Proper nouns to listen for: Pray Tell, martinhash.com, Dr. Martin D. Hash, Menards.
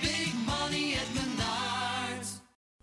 big money at Menards.